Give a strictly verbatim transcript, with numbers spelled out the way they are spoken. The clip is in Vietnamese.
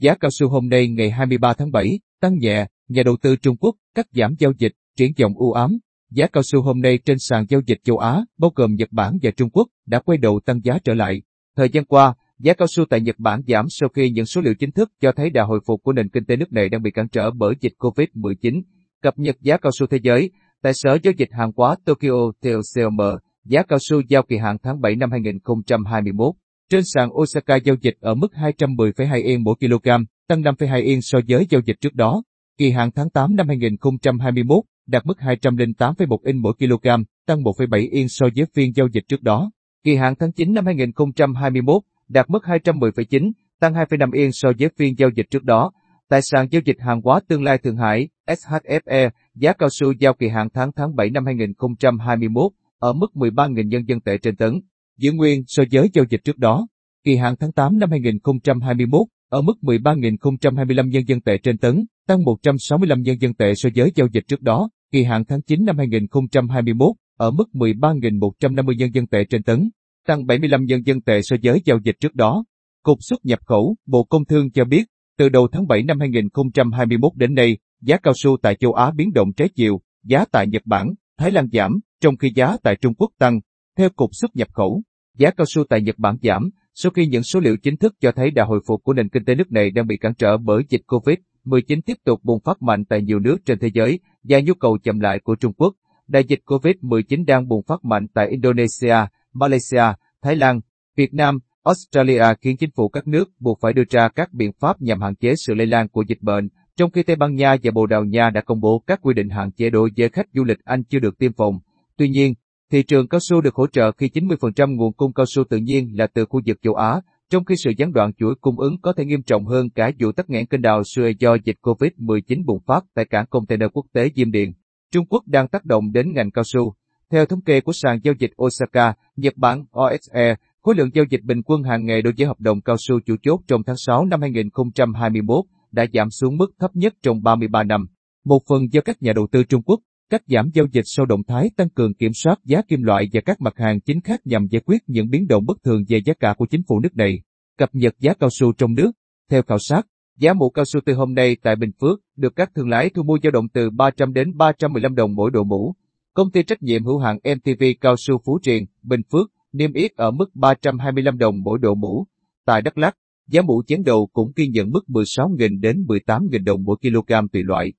Giá cao su hôm nay ngày hai mươi ba tháng bảy tăng nhẹ, nhà đầu tư Trung Quốc cắt giảm giao dịch, triển vọng u ám. Giá cao su hôm nay trên sàn giao dịch châu Á, bao gồm Nhật Bản và Trung Quốc, đã quay đầu tăng giá trở lại. Thời gian qua, giá cao su tại Nhật Bản giảm sau khi những số liệu chính thức cho thấy đà hồi phục của nền kinh tế nước này đang bị cản trở bởi dịch covid mười chín. Cập nhật giá cao su thế giới, tại Sở Giao dịch Hàng hóa Tokyo tê ô xê ô em, giá cao su giao kỳ hạn tháng bảy năm hai nghìn không trăm hai mươi mốt. Trên sàn Osaka giao dịch ở mức hai trăm mười phẩy hai yên mỗi kg, tăng năm phẩy hai yên so với giao dịch trước đó. Kỳ hạn tháng tám năm hai nghìn không trăm hai mươi mốt đạt mức hai trăm lẻ tám phẩy một yên mỗi kg, tăng một phẩy bảy yên so với phiên giao dịch trước đó. Kỳ hạn tháng chín năm hai nghìn không trăm hai mươi mốt đạt mức hai trăm mười phẩy chín, tăng hai phẩy năm yên so với phiên giao dịch trước đó. Tại sàn giao dịch hàng hóa tương lai Thượng Hải, ét hát ép e, giá cao su giao kỳ hạn tháng tháng bảy năm hai nghìn không trăm hai mươi mốt ở mức mười ba nghìn nhân dân tệ trên tấn, giữ nguyên so với giao dịch trước đó. Kỳ hạn tháng tám năm hai nghìn không trăm hai mươi mốt ở mức mười ba nghìn không trăm hai mươi lăm nhân dân tệ trên tấn, tăng một trăm sáu mươi lăm nhân dân tệ so với giao dịch trước đó. Kỳ hạn tháng chín năm hai nghìn không trăm hai mươi mốt ở mức mười ba nghìn một trăm năm mươi nhân dân tệ trên tấn, tăng bảy mươi lăm nhân dân tệ so với giao dịch trước đó. Cục xuất nhập khẩu, Bộ Công Thương cho biết, từ đầu tháng bảy năm hai nghìn không trăm hai mươi mốt đến nay, giá cao su tại châu Á biến động trái chiều, giá tại Nhật Bản, Thái Lan giảm, trong khi giá tại Trung Quốc tăng. Theo Cục xuất nhập khẩu, giá cao su tại Nhật Bản giảm sau khi những số liệu chính thức cho thấy đà hồi phục của nền kinh tế nước này đang bị cản trở bởi dịch covid mười chín tiếp tục bùng phát mạnh tại nhiều nước trên thế giới và nhu cầu chậm lại của Trung Quốc. Đại dịch covid mười chín đang bùng phát mạnh tại Indonesia, Malaysia, Thái Lan, Việt Nam, Australia khiến chính phủ các nước buộc phải đưa ra các biện pháp nhằm hạn chế sự lây lan của dịch bệnh, trong khi Tây Ban Nha và Bồ Đào Nha đã công bố các quy định hạn chế đối với khách du lịch Anh chưa được tiêm phòng. Tuy nhiên, thị trường cao su được hỗ trợ khi chín mươi phần trăm nguồn cung cao su tự nhiên là từ khu vực châu Á, trong khi sự gián đoạn chuỗi cung ứng có thể nghiêm trọng hơn cả vụ tắc nghẽn kênh đào Suez do dịch covid mười chín bùng phát tại cảng container quốc tế Diêm Điền. Trung Quốc đang tác động đến ngành cao su. Theo thống kê của sàn giao dịch Osaka, Nhật Bản o ét e, khối lượng giao dịch bình quân hàng ngày đối với hợp đồng cao su chủ chốt trong tháng sáu năm hai nghìn không trăm hai mươi mốt đã giảm xuống mức thấp nhất trong ba mươi ba năm. Một phần do các nhà đầu tư Trung Quốc cắt giảm giao dịch sau động thái tăng cường kiểm soát giá kim loại và các mặt hàng chính khác nhằm giải quyết những biến động bất thường về giá cả của chính phủ nước này. Cập nhật giá cao su trong nước. Theo khảo sát, giá mũ cao su từ hôm nay tại Bình Phước được các thương lái thu mua dao động từ ba trăm đến ba trăm mười lăm đồng mỗi độ mũ. Công ty trách nhiệm hữu hạn em tê vê Cao Su Phú Triền, Bình Phước niêm yết ở mức ba trăm hai mươi lăm đồng mỗi độ mũ. Tại Đắk Lắk, giá mũ chén đầu cũng ghi nhận mức mười sáu nghìn đến mười tám nghìn đồng mỗi kg tùy loại.